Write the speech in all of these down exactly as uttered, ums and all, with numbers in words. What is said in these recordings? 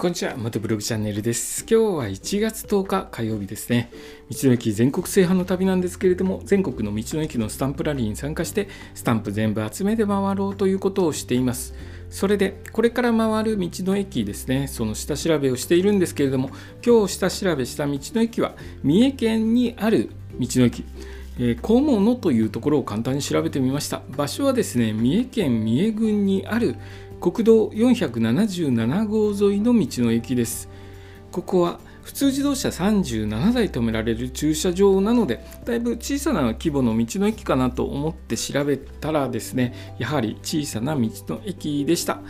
こんにちは、またブログチャンネルです。今日はいちがつとおか火曜日ですね。道の駅全国制覇の旅なんですけれども、全国の道の駅のスタンプラリーに参加してスタンプ全部集めて回ろうということをしています。それでこれから回る道の駅ですね、その下調べをしているんですけれども、今日下調べした道の駅は三重県にある道の駅小物というところを簡単に調べてみました。場所はですね、三重県三重郡にある国道よんひゃくななじゅうななごう沿いの道の駅です。ここは普通自動車さんじゅうななだい止められる駐車場なので、だいぶ小さな規模の道の駅かなと思って調べたらですね、やはり小さな道の駅でした。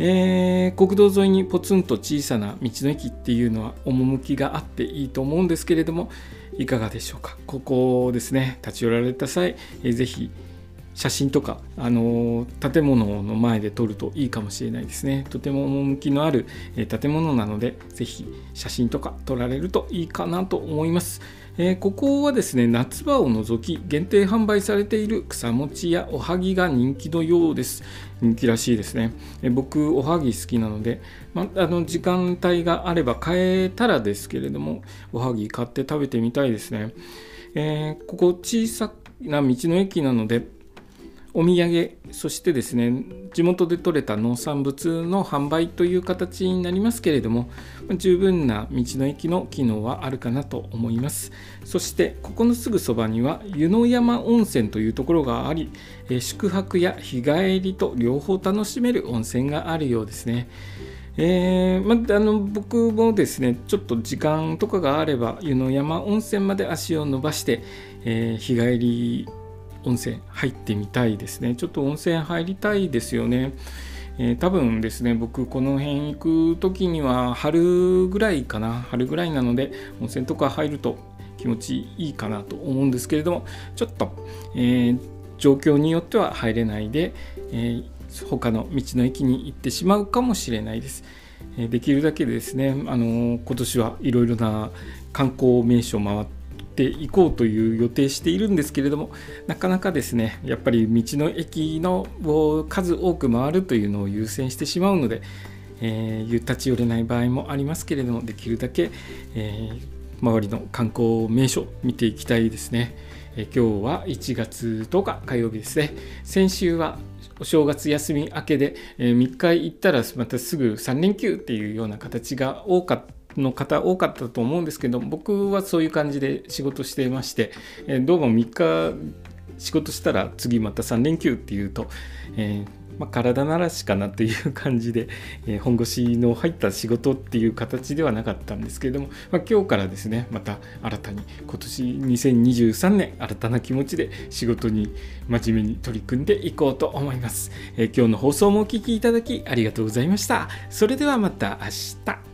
えー、国道沿いにポツンと小さな道の駅っていうのは趣があっていいと思うんですけれども、いかがでしょうか。ここですね、立ち寄られた際、えー、ぜひ写真とか、あのー、建物の前で撮るといいかもしれないですね。とても趣のある、えー、建物なので、ぜひ写真とか撮られるといいかなと思います。えー、ここはですね、夏場を除き限定販売されている草餅やおはぎが人気のようです。人気らしいですね。えー、僕おはぎ好きなので、ま、あの時間帯があれば買えたらですけれども、おはぎ買って食べてみたいですね。えー、ここ小さな道の駅なので、お土産、そしてですね、地元で採れた農産物の販売という形になりますけれども、十分な道の駅の機能はあるかなと思います。そしてここのすぐそばには湯の山温泉というところがあり、宿泊や日帰りと両方楽しめる温泉があるようですね。えーまあ、あの僕もですね、ちょっと時間とかがあれば湯の山温泉まで足を伸ばして、えー、日帰り温泉入ってみたいですね。ちょっと温泉入りたいですよね。えー、多分ですね、僕この辺行く時には春ぐらいかな、春ぐらいなので温泉とか入ると気持ちいいかなと思うんですけれども、ちょっと、えー、状況によっては入れないで、えー、他の道の駅に行ってしまうかもしれないです。えー、できるだけですね、あのー、今年はいろいろな観光名所を回ってていこうという予定しているんですけれども、なかなかですね、やっぱり道の駅のを数多く回るというのを優先してしまうので、えー、立ち寄れない場合もありますけれども、できるだけ、えー、周りの観光名所見ていきたいですね。えー、今日はいちがつとおか火曜日ですね。先週はお正月休み明けで、えー、みっか行ったらまたすぐさんれんきゅうっていうような形が多かったの方多かったと思うんですけど、僕はそういう感じで仕事していまして、えー、どうもみっか仕事したら次またさんれんきゅうっていうと、えーまあ、体ならしかなという感じで、えー、本腰の入った仕事っていう形ではなかったんですけれども、まあ、今日からですね、また新たに今年にせんにじゅうさんねん新たな気持ちで仕事に真面目に取り組んでいこうと思います。えー、今日の放送もお聞きいただきありがとうございました。それではまた明日。